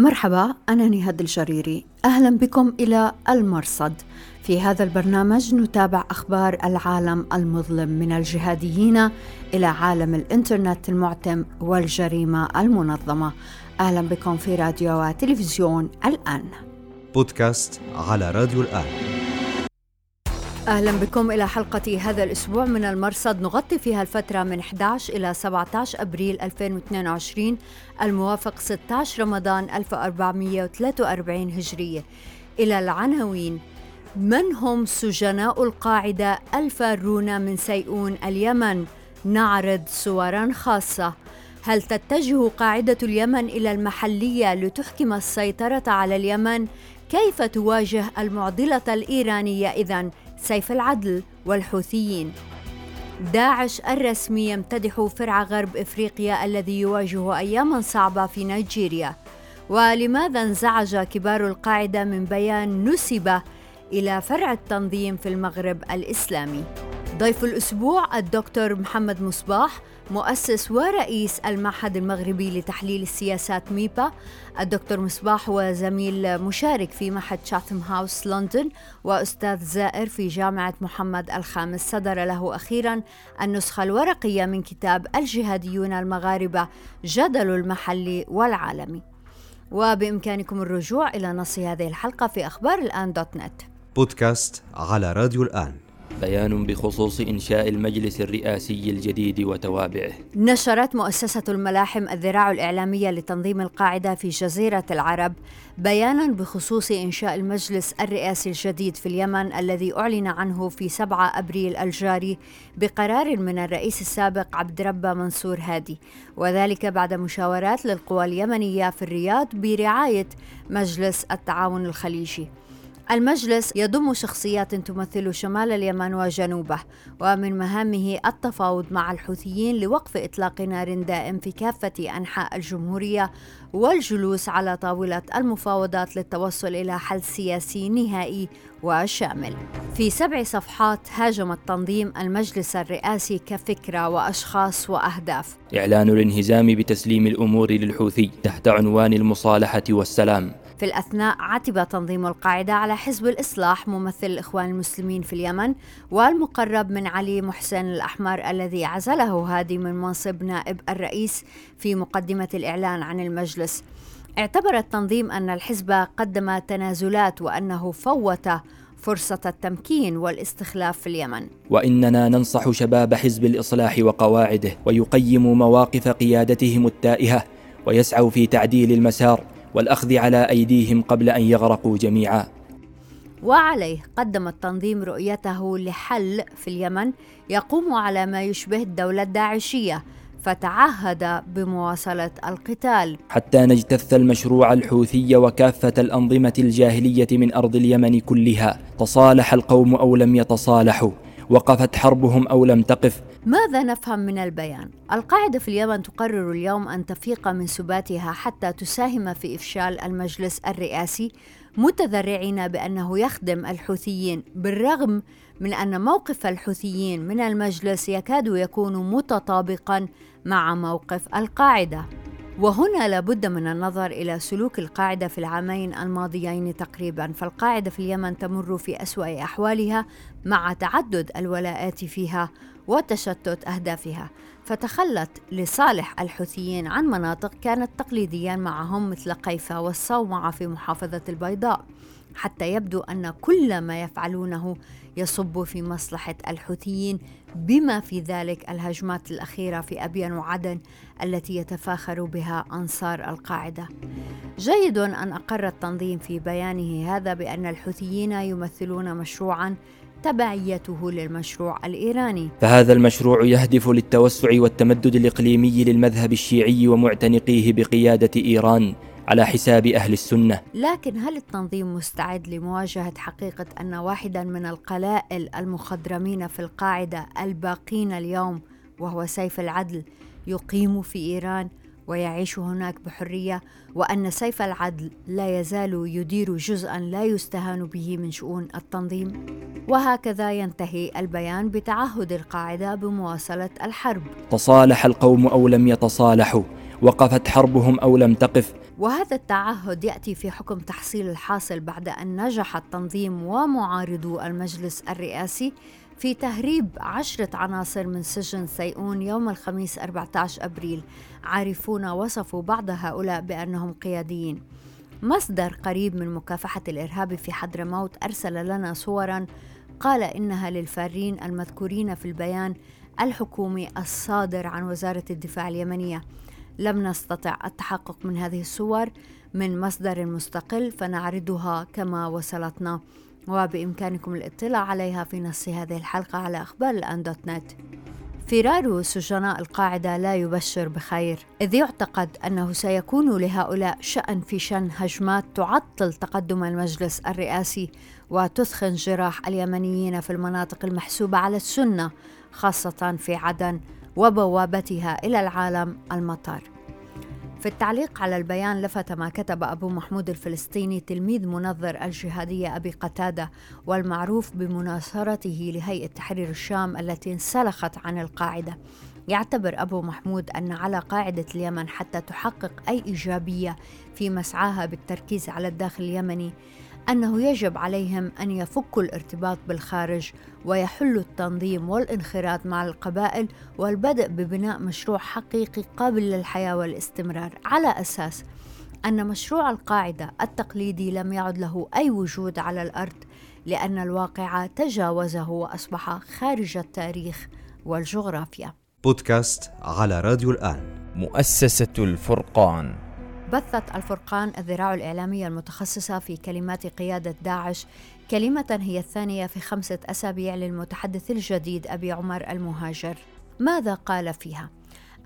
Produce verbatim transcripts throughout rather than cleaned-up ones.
مرحبا، أنا نهاد الجريري، أهلا بكم إلى المرصد. في هذا البرنامج نتابع أخبار العالم المظلم من الجهاديين إلى عالم الإنترنت المعتم والجريمة المنظمة. أهلا بكم في راديو وتلفزيون الآن، بودكاست على راديو الآن. أهلا بكم إلى حلقة هذا الأسبوع من المرصد، نغطي فيها الفترة من أحد عشر إلى سبعة عشر أبريل ألفين واثنين وعشرين الموافق ستة عشر رمضان ألف وأربعمئة وثلاثة وأربعين هجرية. إلى العناوين: من هم سجناء القاعدة الفارون من سيئون اليمن؟ نعرض صورا خاصة. هل تتجه قاعدة اليمن إلى المحلية لتحكم السيطرة على اليمن؟ كيف تواجه المعضلة الإيرانية إذن؟ سيف العدل والحوثيين. داعش الرسمي يمتدح فرع غرب إفريقيا الذي يواجه أياماً صعبة في نيجيريا. ولماذا انزعج كبار القاعدة من بيان نسب إلى فرع التنظيم في المغرب الإسلامي؟ ضيف الأسبوع الدكتور محمد مصباح، مؤسس ورئيس المعهد المغربي لتحليل السياسات ميبا. الدكتور مصباح هو زميل مشارك في معهد تشاتام هاوس لندن وأستاذ زائر في جامعة محمد الخامس. صدر له أخيرا النسخة الورقية من كتاب الجهاديون المغاربة جدل المحلي والعالمي. وبإمكانكم الرجوع إلى نص هذه الحلقة في أخبار الآن دوت نت. بودكاست على راديو الآن. بيان بخصوص إنشاء المجلس الرئاسي الجديد وتوابعه. نشرت مؤسسة الملاحم الذراع الإعلامية لتنظيم القاعدة في جزيرة العرب بيانا بخصوص إنشاء المجلس الرئاسي الجديد في اليمن الذي أعلن عنه في سبعة أبريل الجاري بقرار من الرئيس السابق عبد ربه منصور هادي، وذلك بعد مشاورات للقوى اليمنية في الرياض برعاية مجلس التعاون الخليجي. المجلس يضم شخصيات تمثل شمال اليمن وجنوبه، ومن مهامه التفاوض مع الحوثيين لوقف إطلاق نار دائم في كافة أنحاء الجمهورية والجلوس على طاولة المفاوضات للتوصل إلى حل سياسي نهائي وشامل. في سبع صفحات هاجم التنظيم المجلس الرئاسي كفكرة وأشخاص وأهداف. إعلان الانهزام بتسليم الأمور للحوثي تحت عنوان المصالحة والسلام. في الأثناء عتب تنظيم القاعدة على حزب الإصلاح ممثل الإخوان المسلمين في اليمن والمقرب من علي محسن الأحمر الذي عزله هادي من منصب نائب الرئيس في مقدمة الإعلان عن المجلس. اعتبر التنظيم أن الحزب قدم تنازلات وأنه فوت فرصة التمكين والاستخلاف في اليمن. وإننا ننصح شباب حزب الإصلاح وقواعده ويقيموا مواقف قيادتهم التائهة ويسعوا في تعديل المسار والأخذ على أيديهم قبل أن يغرقوا جميعا. وعليه قدم التنظيم رؤيته لحل في اليمن يقوم على ما يشبه الدولة الداعشية، فتعهد بمواصلة القتال حتى نجتث المشروع الحوثي وكافة الأنظمة الجاهلية من أرض اليمن كلها. تصالح القوم أو لم يتصالحوا، وقفت حربهم أو لم تقف. ماذا نفهم من البيان؟ القاعدة في اليمن تقرر اليوم أن تفيق من سباتها حتى تساهم في إفشال المجلس الرئاسي، متذرعين بأنه يخدم الحوثيين، بالرغم من أن موقف الحوثيين من المجلس يكاد يكون متطابقاً مع موقف القاعدة. وهنا لابد من النظر إلى سلوك القاعدة في العامين الماضيين تقريباً، فالقاعدة في اليمن تمر في أسوأ أحوالها مع تعدد الولاءات فيها وتشتت أهدافها، فتخلت لصالح الحوثيين عن مناطق كانت تقليدياً معهم مثل قيفة والصومعة في محافظة البيضاء، حتى يبدو أن كل ما يفعلونه يصب في مصلحة الحوثيين، بما في ذلك الهجمات الأخيرة في أبين وعدن التي يتفاخر بها أنصار القاعدة. جيد أن أقر التنظيم في بيانه هذا بأن الحوثيين يمثلون مشروعاً تبعيته للمشروع الإيراني. فهذا المشروع يهدف للتوسع والتمدد الإقليمي للمذهب الشيعي ومعتنقيه بقيادة إيران على حساب أهل السنة. لكن هل التنظيم مستعد لمواجهة حقيقة أن واحدا من القلائل المخضرمين في القاعدة الباقين اليوم، وهو سيف العدل، يقيم في إيران ويعيش هناك بحرية، وأن سيف العدل لا يزال يدير جزءاً لا يستهان به من شؤون التنظيم؟ وهكذا ينتهي البيان بتعهد القاعدة بمواصلة الحرب. تصالح القوم أو لم يتصالحوا، وقفت حربهم أو لم تقف. وهذا التعهد يأتي في حكم تحصيل الحاصل بعد أن نجح التنظيم ومعارضو المجلس الرئاسي في تهريب عشرة عناصر من سجن سيئون يوم الخميس أربعة عشر أبريل. عارفون وصفوا بعض هؤلاء بأنهم قياديين. مصدر قريب من مكافحة الإرهاب في حضرموت أرسل لنا صوراً قال إنها للفارين المذكورين في البيان الحكومي الصادر عن وزارة الدفاع اليمنية. لم نستطع التحقق من هذه الصور من مصدر مستقل، فنعرضها كما وصلتنا، وبإمكانكم الاطلاع عليها في نص هذه الحلقة على أخبار الآن دوت نت. فرار سجناء القاعدة لا يبشر بخير، إذ يعتقد أنه سيكون لهؤلاء شأن في شن هجمات تعطل تقدم المجلس الرئاسي وتثخن جراح اليمنيين في المناطق المحسوبة على السنة، خاصة في عدن وبوابتها إلى العالم المطار. في التعليق على البيان لفت ما كتب أبو محمود الفلسطيني تلميذ منظر الجهادية أبي قتادة والمعروف بمناصرته لهيئة تحرير الشام التي انسلخت عن القاعدة. يعتبر أبو محمود أن على قاعدة اليمن حتى تحقق أي إيجابية في مسعاها بالتركيز على الداخل اليمني أنه يجب عليهم أن يفكوا الارتباط بالخارج ويحلوا التنظيم والانخراط مع القبائل والبدء ببناء مشروع حقيقي قابل للحياة والاستمرار، على أساس أن مشروع القاعدة التقليدي لم يعد له أي وجود على الأرض، لأن الواقع تجاوزه وأصبح خارج التاريخ والجغرافيا. بودكاست على راديو الآن. مؤسسة الفرقان. بثت الفرقان الذراع الإعلامية المتخصصة في كلمات قيادة داعش كلمة هي الثانية في خمسة أسابيع للمتحدث الجديد أبي عمر المهاجر. ماذا قال فيها؟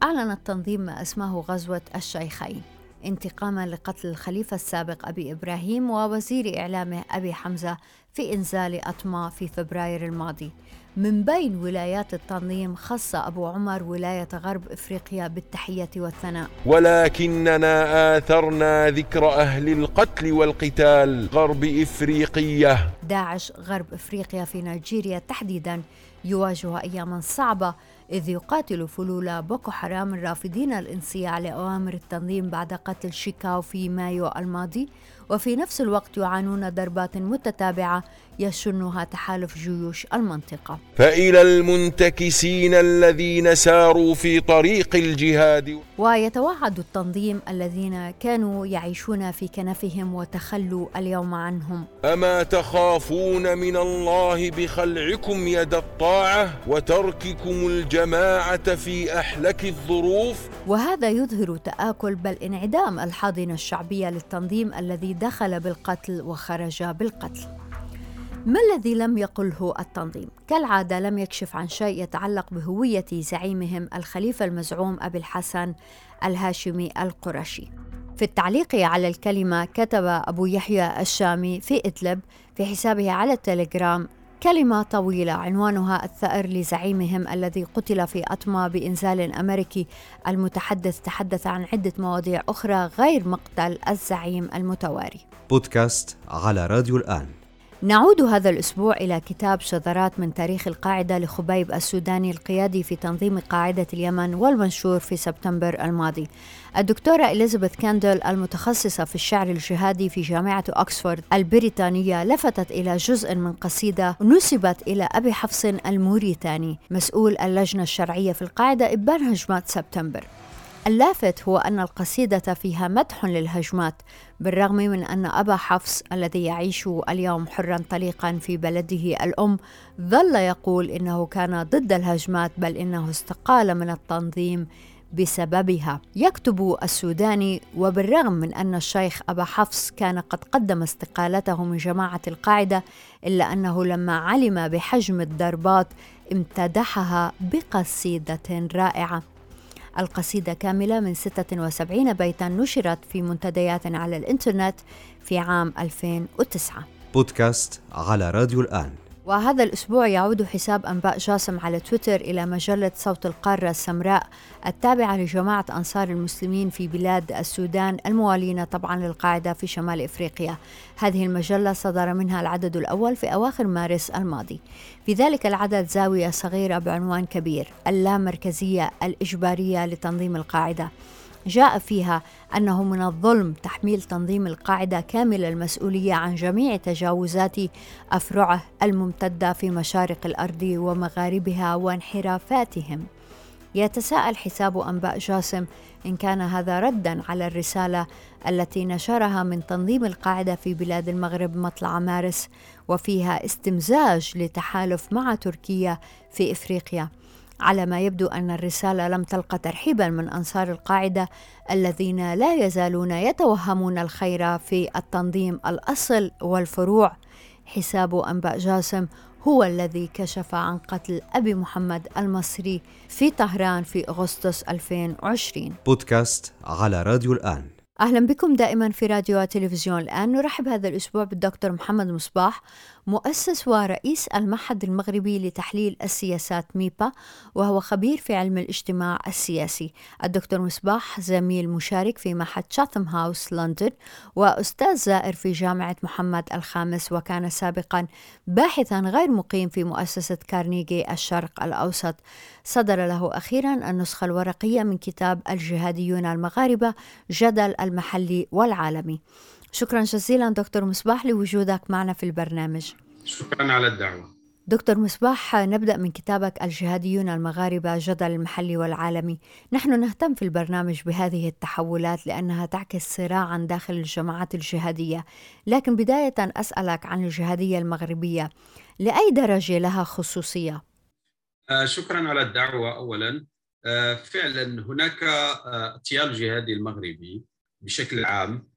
أعلن التنظيم ما اسمه غزوة الشيخين انتقاما لقتل الخليفة السابق أبي إبراهيم ووزير إعلامه أبي حمزة في إنزال أطماع في فبراير الماضي. من بين ولايات التنظيم خص أبو عمر ولاية غرب إفريقيا بالتحية والثناء. ولكننا آثرنا ذكر أهل القتل والقتال غرب إفريقية. داعش غرب إفريقيا في نيجيريا تحديدا يواجه أياما صعبة، إذ يقاتل فلول بوكو حرام الرافضين الانصياع لأوامر التنظيم بعد قتل شيكاو في مايو الماضي، وفي نفس الوقت يعانون ضربات متتابعة يشنها تحالف جيوش المنطقة. فإلى المنتكسين الذين ساروا في طريق الجهاد. ويتوعد التنظيم الذين كانوا يعيشون في كنفهم وتخلوا اليوم عنهم. أما تخافون من الله بخلعكم يد الطاعة وترككم الجماعة في أحلك الظروف. وهذا يظهر تآكل بل انعدام الحاضنة الشعبية للتنظيم الذي دخل بالقتل وخرج بالقتل. ما الذي لم يقله التنظيم؟ كالعادة لم يكشف عن شيء يتعلق بهوية زعيمهم الخليفة المزعوم أبي الحسن الهاشمي القرشي. في التعليق على الكلمة كتب أبو يحيى الشامي في إدلب في حسابه على التليجرام كلمة طويلة عنوانها الثأر لزعيمهم الذي قتل في أطمة بإنزال أمريكي. المتحدث تحدث عن عدة مواضيع أخرى غير مقتل الزعيم المتواري. بودكاست على راديو الآن. نعود هذا الأسبوع إلى كتاب شذرات من تاريخ القاعدة لخبيب السوداني القيادي في تنظيم قاعدة اليمن والمنشور في سبتمبر الماضي. الدكتورة إليزابيث كاندل المتخصصة في الشعر الجهادي في جامعة أكسفورد البريطانية لفتت إلى جزء من قصيدة نسبت إلى أبي حفص الموريتاني مسؤول اللجنة الشرعية في القاعدة إبان هجمات سبتمبر. اللافت هو أن القصيدة فيها مدح للهجمات، بالرغم من أن أبا حفص الذي يعيش اليوم حرا طليقا في بلده الأم ظل يقول إنه كان ضد الهجمات، بل إنه استقال من التنظيم بسببها. يكتب السوداني: وبالرغم من أن الشيخ أبا حفص كان قد قدم استقالته من جماعة القاعدة، إلا أنه لما علم بحجم الضربات امتدحها بقصيدة رائعة. القصيدة كاملة من ستة وسبعين بيتاً نشرت في منتديات على الإنترنت في عام ألفين وتسعة. بودكاست على راديو الآن. وهذا الأسبوع يعود حساب أنباء جاسم على تويتر إلى مجلة صوت القارة السمراء التابعة لجماعة أنصار المسلمين في بلاد السودان الموالين طبعاً للقاعدة في شمال إفريقيا. هذه المجلة صدر منها العدد الأول في أواخر مارس الماضي. في ذلك العدد زاوية صغيرة بعنوان كبير: اللامركزية الإجبارية لتنظيم القاعدة. جاء فيها أنه من الظلم تحميل تنظيم القاعدة كامل المسؤولية عن جميع تجاوزات أفرعه الممتدة في مشارق الأرض ومغاربها وانحرافاتهم. يتساءل حساب أنباء جاسم إن كان هذا رداً على الرسالة التي نشرها من تنظيم القاعدة في بلاد المغرب مطلع مارس، وفيها استمزاج لتحالف مع تركيا في إفريقيا. على ما يبدو أن الرسالة لم تلقى ترحيباً من أنصار القاعدة الذين لا يزالون يتوهمون الخير في التنظيم الأصل والفروع. حساب أنباء جاسم هو الذي كشف عن قتل أبي محمد المصري في طهران في أغسطس ألفين وعشرين. بودكاست على راديو الآن. أهلا بكم دائما في راديو وتلفزيون الآن. نرحب هذا الأسبوع بالدكتور محمد مصباح، مؤسس ورئيس المعهد المغربي لتحليل السياسات ميبا، وهو خبير في علم الاجتماع السياسي. الدكتور مصباح زميل مشارك في معهد تشاتام هاوس لندن، وأستاذ زائر في جامعة محمد الخامس، وكان سابقا باحثا غير مقيم في مؤسسة كارنيجي الشرق الأوسط. صدر له أخيرا النسخة الورقية من كتاب الجهاديون المغاربة جدل المحلي والعالمي. شكرا جزيلا دكتور مصباح لوجودك معنا في البرنامج. شكرا على الدعوة. دكتور مصباح، نبدأ من كتابك الجهاديون المغاربة جدل المحلي والعالمي. نحن نهتم في البرنامج بهذه التحولات لأنها تعكس صراعا داخل الجماعات الجهادية، لكن بداية أسألك عن الجهادية المغربية، لأي درجة لها خصوصية؟ آه شكرا على الدعوة. أولا آه فعلا هناك آه تيار جهادي المغربي بشكل عام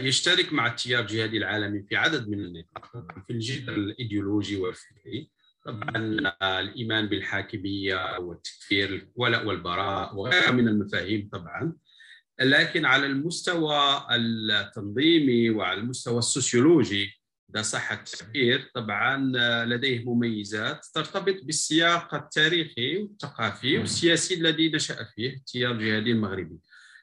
يشترك مع التيار الجهادي العالمي في عدد من النقاط، في الجدل الإيديولوجي والفكري، طبعا الإيمان بالحاكمية والتكفير الولاء والبراء وغيرها من المفاهيم طبعا، لكن على المستوى التنظيمي وعلى المستوى السوسيولوجي إذا صح التعبير طبعا لديه مميزات ترتبط بالسياق التاريخي والثقافي والسياسي الذي نشأ فيه التيار الجهادي المغربي.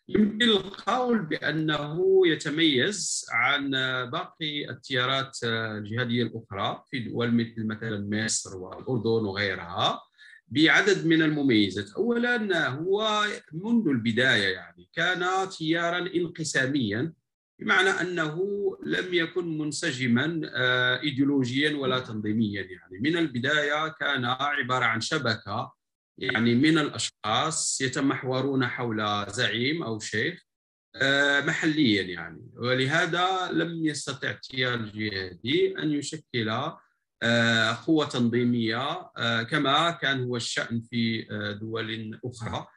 يمكن القول بأنه يتميز عن باقي التيارات الجهادية الأخرى في دول مثل مثلا مصر والأردن وغيرها بعدد من المميزات. أولا هو منذ البداية يعني كان تيارا انقساميا، بمعنى أنه لم يكن منسجما إيديولوجيا ولا تنظيميا، يعني من البداية كان عبارة عن شبكة يعني من الأشخاص يتمحورون حول زعيم أو شيخ محليا يعني، ولهذا لم يستطع التيار الجهادي أن يشكل قوة تنظيمية كما كان هو الشأن في دول أخرى.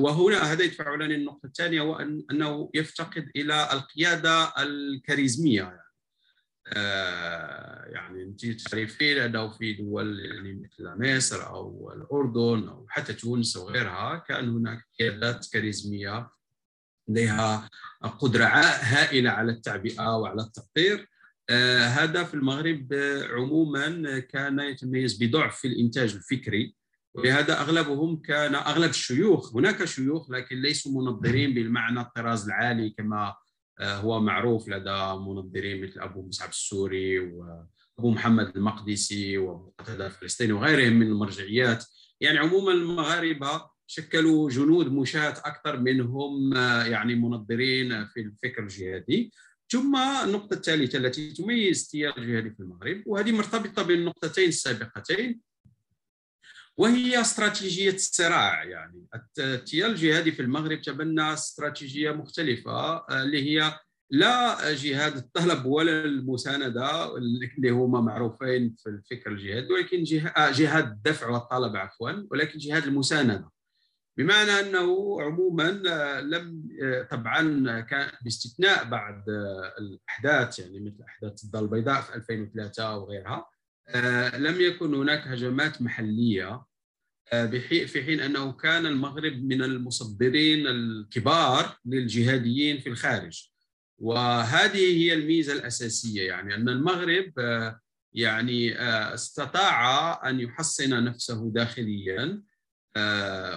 وهنا هذا يدفع لنا النقطة الثانية، وأنه يفتقد إلى القيادة الكاريزمية يعني. يعني أنت تعرفين أنه في دول يعني مثل مصر أو الأردن أو حتى تونس وغيرها كان هناك قيادات كاريزمية لديها قدرة هائلة على التعبئة وعلى التقدير. آه هذا في المغرب عموما كان يتميز بضعف في الإنتاج الفكري، ولهذا أغلبهم كان أغلب الشيوخ، هناك شيوخ لكن ليسوا منظرين بالمعنى الطراز العالي كما هو معروف لدى منظرين مثل أبو مصعب السوري وأبو محمد المقدسي وأبو قتادة الفلسطيني وغيرهم من المرجعيات. يعني عموما المغاربة شكلوا جنود مشاة أكثر منهم يعني منظرين في الفكر الجهادي. ثم النقطة الثالثة التي تميز التيار الجهادي في المغرب، وهذه مرتبطة بالنقطتين السابقتين، وهي استراتيجية الصراع. يعني التيار الجهادي في المغرب تبنى استراتيجية مختلفة اللي هي لا جهاد الطلب ولا المساندة اللي هما معروفين في الفكر الجهادي، ولكن جهاد الدفع والطلب عفوا ولكن جهاد المساندة، بمعنى أنه عموما لم طبعا كان باستثناء بعض الأحداث يعني مثل أحداث الدار البيضاء في ألفين وثلاثة وغيرها لم يكن هناك هجمات محلية، في حين أنه كان المغرب من المصدرين الكبار للجهاديين في الخارج. وهذه هي الميزة الأساسية يعني أن المغرب يعني استطاع أن يحصن نفسه داخليا،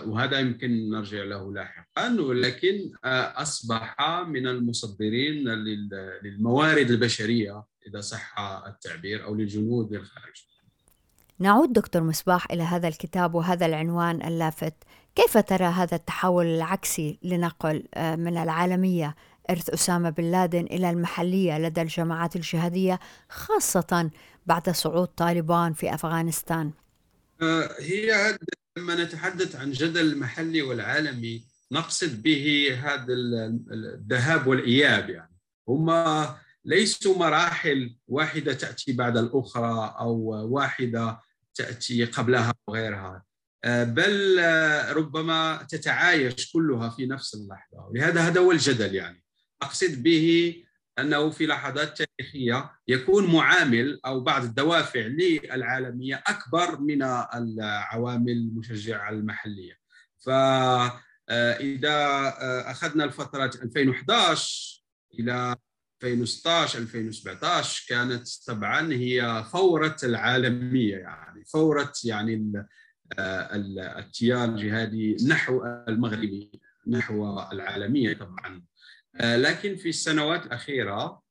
وهذا يمكن نرجع له لاحقا، ولكن أصبح من المصدرين للموارد البشرية إذا صح التعبير أو للجنود للخارج. نعود دكتور مصباح إلى هذا الكتاب وهذا العنوان اللافت. كيف ترى هذا التحول العكسي لنقل من العالمية إرث أسامة بن لادن إلى المحلية لدى الجماعات الجهادية، خاصة بعد صعود طالبان في أفغانستان؟ هي لما نتحدث عن جدل المحلي والعالمي نقصد به هذا الذهاب والإياب، يعني هما ليسوا مراحل واحدة تأتي بعد الأخرى أو واحدة تأتي قبلها وغيرها، بل ربما تتعايش كلها في نفس اللحظة، ولهذا هذا هو الجدل. يعني أقصد به أنه في لحظات تاريخية يكون معامل أو بعض الدوافع للعالمية أكبر من العوامل المشجعة المحلية. فإذا أخذنا الفترة ألفين وأحد عشر إلى ألفين وستة عشر ألفين وسبعة عشر كانت طبعا هي فورة العالمية، يعني فورة يعني التيار الجهادي نحو المغربي نحو العالمية طبعا. لكن في السنوات الأخيرة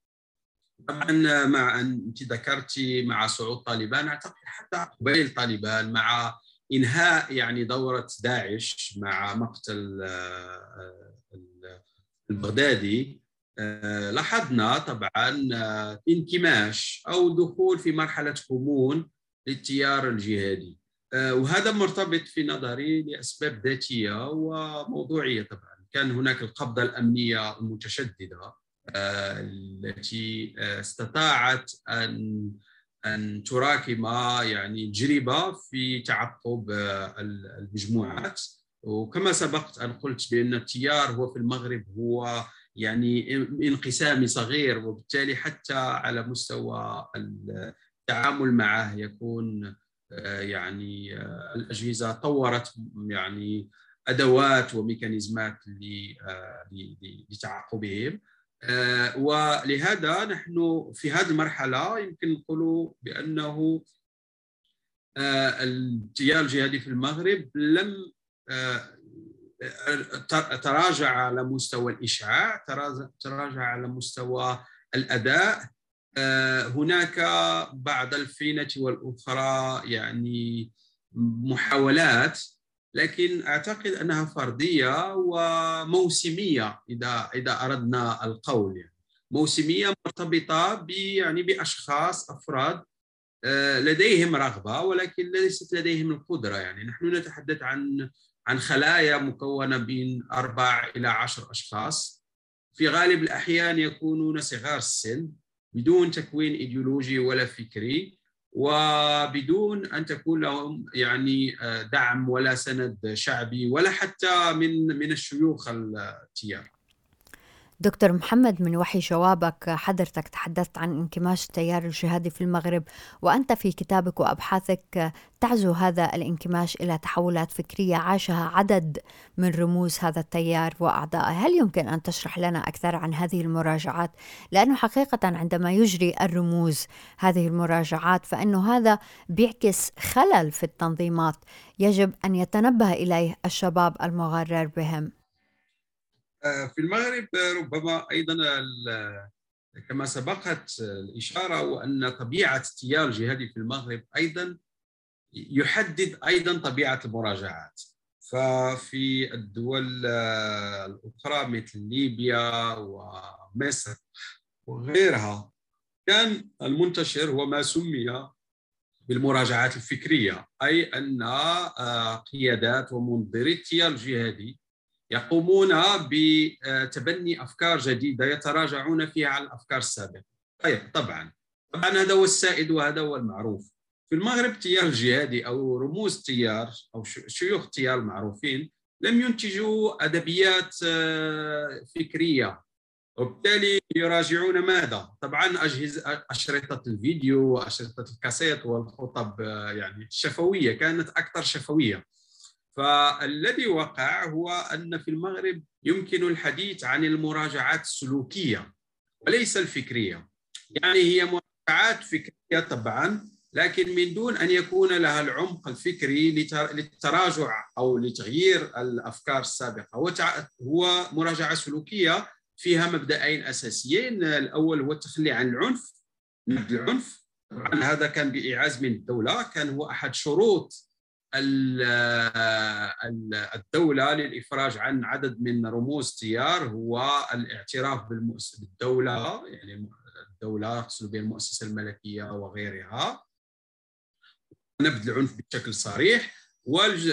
طبعا مع أنت ذكرتي مع صعود طالبان، أعتقد حتى قبيل طالبان، مع إنهاء يعني دورة داعش، مع مقتل البغدادي، لاحظنا طبعا انكماش أو دخول في مرحلة كمون للتيار الجهادي، وهذا مرتبط في نظري لأسباب ذاتية وموضوعية. طبعا كان هناك القبضة الأمنية المتشددة التي استطاعت أن أن تراكم يعني تجربة في تعقب المجموعات، وكما سبقت أن قلت بأن التيار هو في المغرب هو يعني انقسامي صغير، وبالتالي حتى على مستوى التعامل معه يكون يعني الأجهزة طورت يعني أدوات وميكانيزمات لتعاقبهم، ولهذا نحن في هذه المرحلة يمكن نقول بأنه التيار الجهادي في المغرب لم تراجع على مستوى الإشعاع، تراجع على مستوى الأداء. هناك بعد الفينة والأخرى يعني محاولات، لكن أعتقد أنها فردية وموسمية إذا إذا أردنا القول، يعني موسمية مرتبطة ب يعني بأشخاص أفراد لديهم رغبة ولكن ليست لديهم القدرة. يعني نحن نتحدث عن عن خلايا مكونة بين أربع إلى عشر أشخاص، في غالب الأحيان يكونون صغار السن بدون تكوين إيديولوجي ولا فكري، وبدون أن تكون لهم يعني دعم ولا سند شعبي ولا حتى من من الشيوخ التيار. دكتور محمد، من وحي جوابك حضرتك تحدثت عن انكماش التيار الجهادي في المغرب، وأنت في كتابك وأبحاثك تعزو هذا الانكماش إلى تحولات فكرية عاشها عدد من رموز هذا التيار وأعضائه. هل يمكن أن تشرح لنا أكثر عن هذه المراجعات؟ لأنه حقيقة عندما يجري الرموز هذه المراجعات فإنه هذا بيعكس خلل في التنظيمات يجب أن يتنبه إليه الشباب المغرر بهم. في المغرب ربما أيضا كما سبقت الإشارة، وأن طبيعة التيار الجهادي في المغرب أيضا يحدد أيضا طبيعة المراجعات. ففي الدول الأخرى مثل ليبيا ومصر وغيرها كان المنتشر هو ما سمي بالمراجعات الفكرية، أي أن قيادات ومنظري التيار الجهادي يقومون بتبني أفكار جديدة يتراجعون فيها عن الأفكار السابقة. طيب طبعا طبعا هذا هو السائد وهذا هو المعروف في المغرب. التيار الجهادي أو رموز التيار أو شيوخ التيار المعروفين لم ينتجوا أدبيات فكرية، وبالتالي يراجعون ماذا؟ طبعا أجهزة أشرطة الفيديو وأشرطة الكاسيت والخطب يعني الشفوية، كانت أكثر شفوية. فالذي وقع هو أن في المغرب يمكن الحديث عن المراجعات السلوكية وليس الفكرية، يعني هي مراجعات فكرية طبعا لكن من دون أن يكون لها العمق الفكري للتراجع أو لتغيير الأفكار السابقة. هو مراجعة سلوكية فيها مبدأين أساسيين، الأول هو التخلي عن العنف، نبذ العنف، طبعا هذا كان بإعاز من الدولة، كان هو أحد شروط الدولة للإفراج عن عدد من رموز تيار هو الاعتراف بالدولة، يعني الدولة يقصد بها المؤسسة الملكية وغيرها، نبذ العنف بشكل صريح.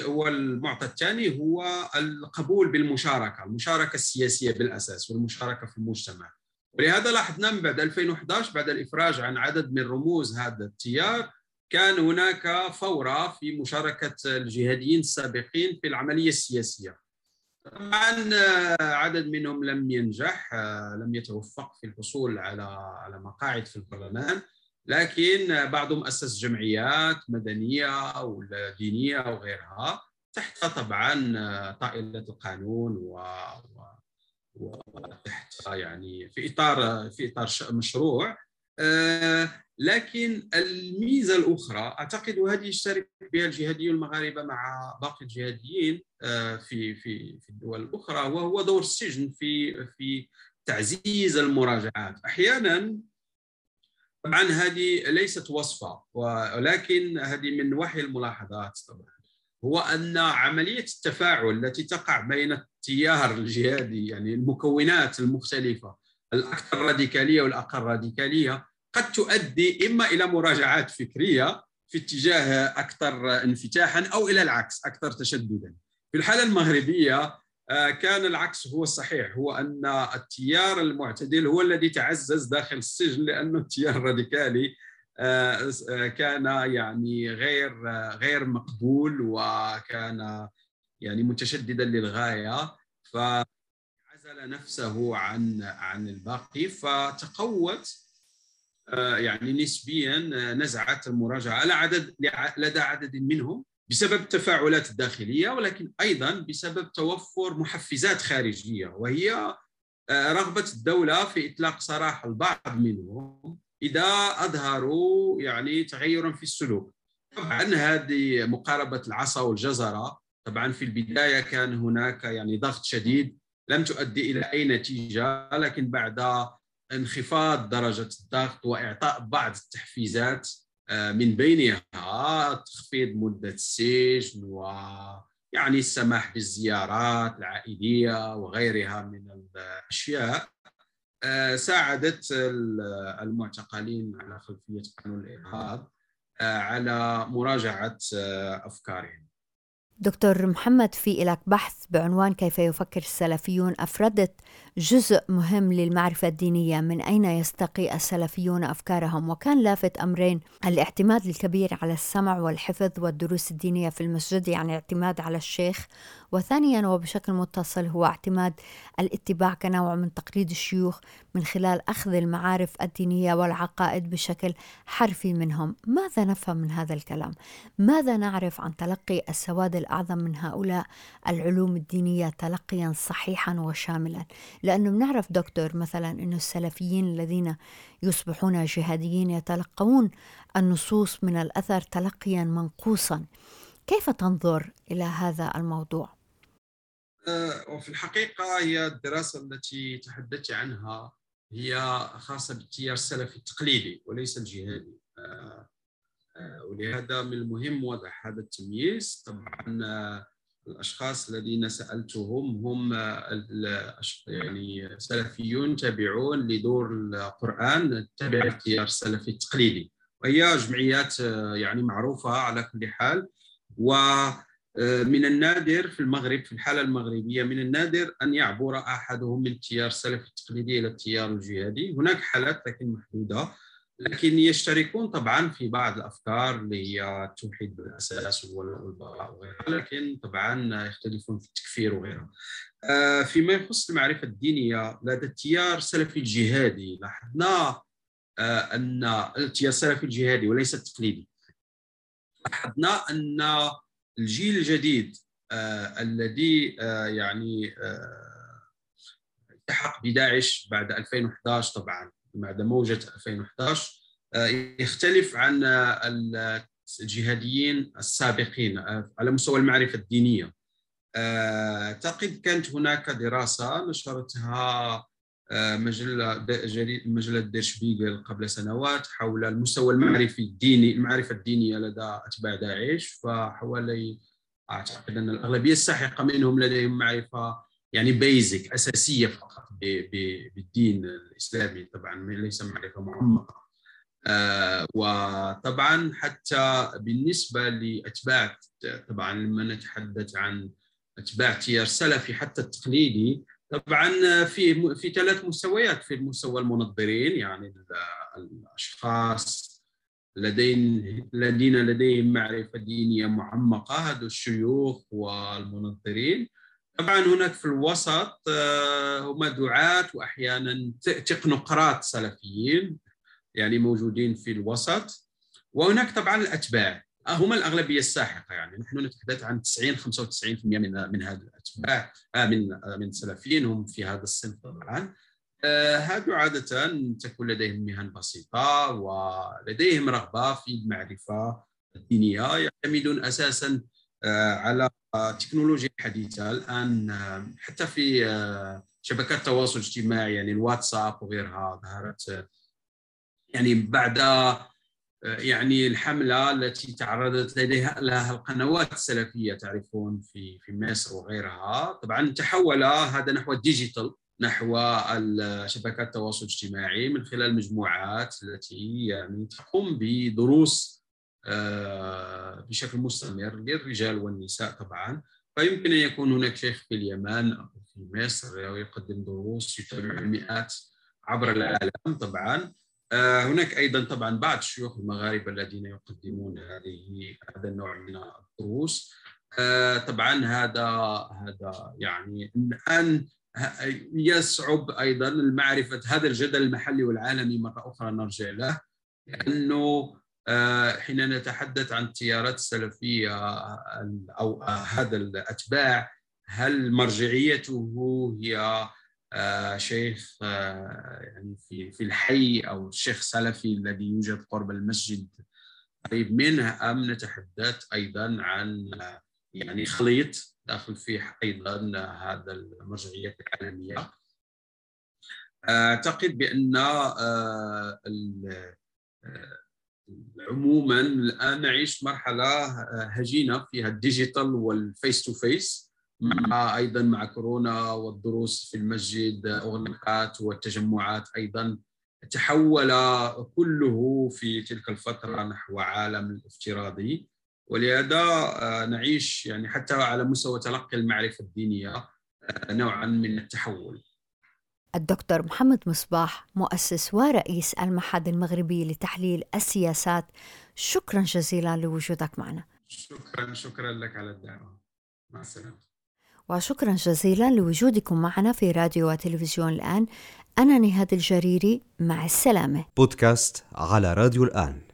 والمعطى الثاني هو القبول بالمشاركة، المشاركة السياسية بالأساس والمشاركة في المجتمع. ولهذا لاحظنا من بعد ألفين وأحد عشر بعد الإفراج عن عدد من رموز هذا التيار كان هناك فورة في مشاركة الجهاديين السابقين في العملية السياسية. طبعا عدد منهم لم ينجح، لم يتوفق في الحصول على على مقاعد في البرلمان، لكن بعضهم أسس جمعيات مدنية أو دينية أو غيرها تحت طبعا طائلة القانون و وتحت يعني في إطار في إطار مشروع. لكن الميزة الأخرى أعتقد وهذه يشترك بها الجهاديون المغاربة مع باقي الجهاديين في في في الدول الأخرى، وهو دور السجن في في تعزيز المراجعات أحيانا. طبعا هذه ليست وصفة ولكن هذه من وحي الملاحظات طبعا، هو أن عملية التفاعل التي تقع بين التيار الجهادي، يعني المكونات المختلفة الأكثر راديكالية والأقل راديكالية، قد تؤدي إما إلى مراجعات فكرية في اتجاه أكثر انفتاحاً أو إلى العكس أكثر تشدداً. في الحالة المغربية كان العكس هو الصحيح، هو أن التيار المعتدل هو الذي تعزز داخل السجن، لأنه التيار الراديكالي كان يعني غير غير مقبول وكان يعني متشدداً للغاية، فعزل نفسه عن عن الباقي، فتقوت يعني نسبيا نزعة المراجعة لعدد لدى عدد منهم بسبب التفاعلات الداخلية، ولكن أيضا بسبب توفر محفزات خارجية، وهي رغبة الدولة في إطلاق سراح البعض منهم إذا أظهروا يعني تغيرا في السلوك. طبعا هذه مقاربة العصا والجزرة، طبعا في البداية كان هناك يعني ضغط شديد لم تؤدي إلى أي نتيجة، لكن بعد انخفاض درجة الضغط وإعطاء بعض التحفيزات من بينها تخفيض مدة السجن ويعني السماح بالزيارات العائلية وغيرها من الأشياء، ساعدت المعتقلين على خلفية قانون الإرهاب على مراجعة أفكارهم. دكتور محمد، في إلك بحث بعنوان كيف يفكر السلفيون أفردت جزء مهم للمعرفة الدينية، من أين يستقي السلفيون أفكارهم، وكان لافت أمرين: الاعتماد الكبير على السمع والحفظ والدروس الدينية في المسجد، يعني اعتماد على الشيخ، وثانيا وبشكل متصل هو اعتماد الاتباع كنوع من تقليد الشيوخ من خلال أخذ المعارف الدينية والعقائد بشكل حرفي منهم. ماذا نفهم من هذا الكلام؟ ماذا نعرف عن تلقي السواد الأعظم من هؤلاء العلوم الدينية تلقيا صحيحا وشاملا؟ لأنه بنعرف دكتور مثلا أن السلفيين الذين يصبحون جهاديين يتلقون النصوص من الأثر تلقيا منقوصا. كيف تنظر إلى هذا الموضوع؟ وفي الحقيقة هي الدراسة التي تحدثت عنها هي خاصة بالتيار السلفي التقليدي وليس الجهادي، ولهذا من المهم وضع هذا التمييز. طبعا الأشخاص الذين سألتهم هم يعني سلفيون تابعون لدور القرآن تابع التيار السلفي التقليدي، وهي جمعيات يعني معروفة على كل حال. و من النادر في المغرب، في الحالة المغربية من النادر أن يعبر أحدهم من التيار السلفي التقليدي إلى التيار الجهادي، هناك حالات لكن محدودة، لكن يشتركون طبعا في بعض الأفكار اللي هي التوحيد بالأساس والبراء وغيرها، لكن طبعا يختلفون في التكفير وغيرها. فيما يخص المعرفة الدينية لدى التيار السلفي الجهادي، لاحظنا أن التيار السلفي الجهادي وليس التقليدي، لاحظنا أن الجيل الجديد آه الذي آه يعني التحق آه بداعش بعد ألفين وأحد عشر، طبعا بعد موجة ألفين وأحد عشر آه يختلف عن آه الجهاديين السابقين آه على مستوى المعرفة الدينية. آه أعتقد كانت هناك دراسة نشرتها مجلة مجلة دير شبيغل قبل سنوات حول المستوى المعرفي الديني المعرفة الدينية لدى أتباع داعش. فحوالي أعتقد أن الأغلبية الساحقة منهم لديهم معرفة يعني بيزك أساسية فقط بالدين الإسلامي، طبعا ليس معرفة معمقة. آه وطبعا حتى بالنسبة لأتباع، طبعا لما نتحدث عن أتباع تيار سلفي حتى التقليدي، طبعا في في ثلاث مستويات. في المستوى المنظرين، يعني الأشخاص لدين الذين لديهم معرفة دينية معمقة، هذو الشيوخ والمنظرين. طبعا هناك في الوسط هما دعاة وأحيانا تقنقرات سلفيين يعني موجودين في الوسط. وهناك طبعا الأتباع هما الأغلبية الساحقة، يعني نحن نتحدث عن تسعين خمسة وتسعين بالمئة من من هذا الأتباع من من السلفيين هم في هذا الصنف. طبعا هذو عادة تكون لديهم مهن بسيطة ولديهم رغبة في المعرفة الدينية، يعتمدون أساسا على التكنولوجيا الحديثة الآن. حتى في شبكات التواصل الاجتماعي يعني الواتساب وغيرها ظهرت يعني بعد يعني الحملة التي تعرضت لديها لها القنوات السلفية تعرفون في في مصر وغيرها. طبعا تحول هذا نحو الديجيتال، نحو شبكات التواصل الاجتماعي، من خلال مجموعات التي يعني تقوم بدروس بشكل مستمر للرجال والنساء. طبعا فيمكن أن يكون هناك شيخ في اليمن أو في مصر يقدم دروس يتابع مئات عبر العالم. طبعا هناك أيضا طبعا بعض الشيوخ المغاربة الذين يقدمون هذه هذا النوع من الدروس. طبعا هذا هذا يعني الآن يصعب أيضا معرفة هذا الجدل المحلي والعالمي، مرة أخرى نرجع له، لأنه حين نتحدث عن التيارات السلفية أو هذا الأتباع، هل مرجعيته هي آه شيخ آه يعني في في الحي أو الشيخ سلفي الذي يوجد قرب المسجد قريب منه، أم نتحدث أيضا عن آه يعني خليط داخل فيه أيضا آه هذا المرجعيات العالمية؟ آه أعتقد بأن آه عموما الآن نعيش مرحلة هجينة فيها الديجيتال والفيس تو فيس، مع أيضا مع كورونا والدروس في المسجد أغلقت والتجمعات أيضا، تحول كله في تلك الفترة نحو عالم الافتراضي. ولهذا نعيش يعني حتى على مستوى تلقي المعرفة الدينية نوعا من التحول. الدكتور محمد مصباح، مؤسس ورئيس المعهد المغربي لتحليل السياسات، شكرا جزيلا لوجودك معنا. شكرا شكرا لك على الدعوة. مع السلامة. وشكرا جزيلا لوجودكم معنا في راديو وتلفزيون الآن. أنا نهاد الجريري، مع السلامة. بودكاست على راديو الآن.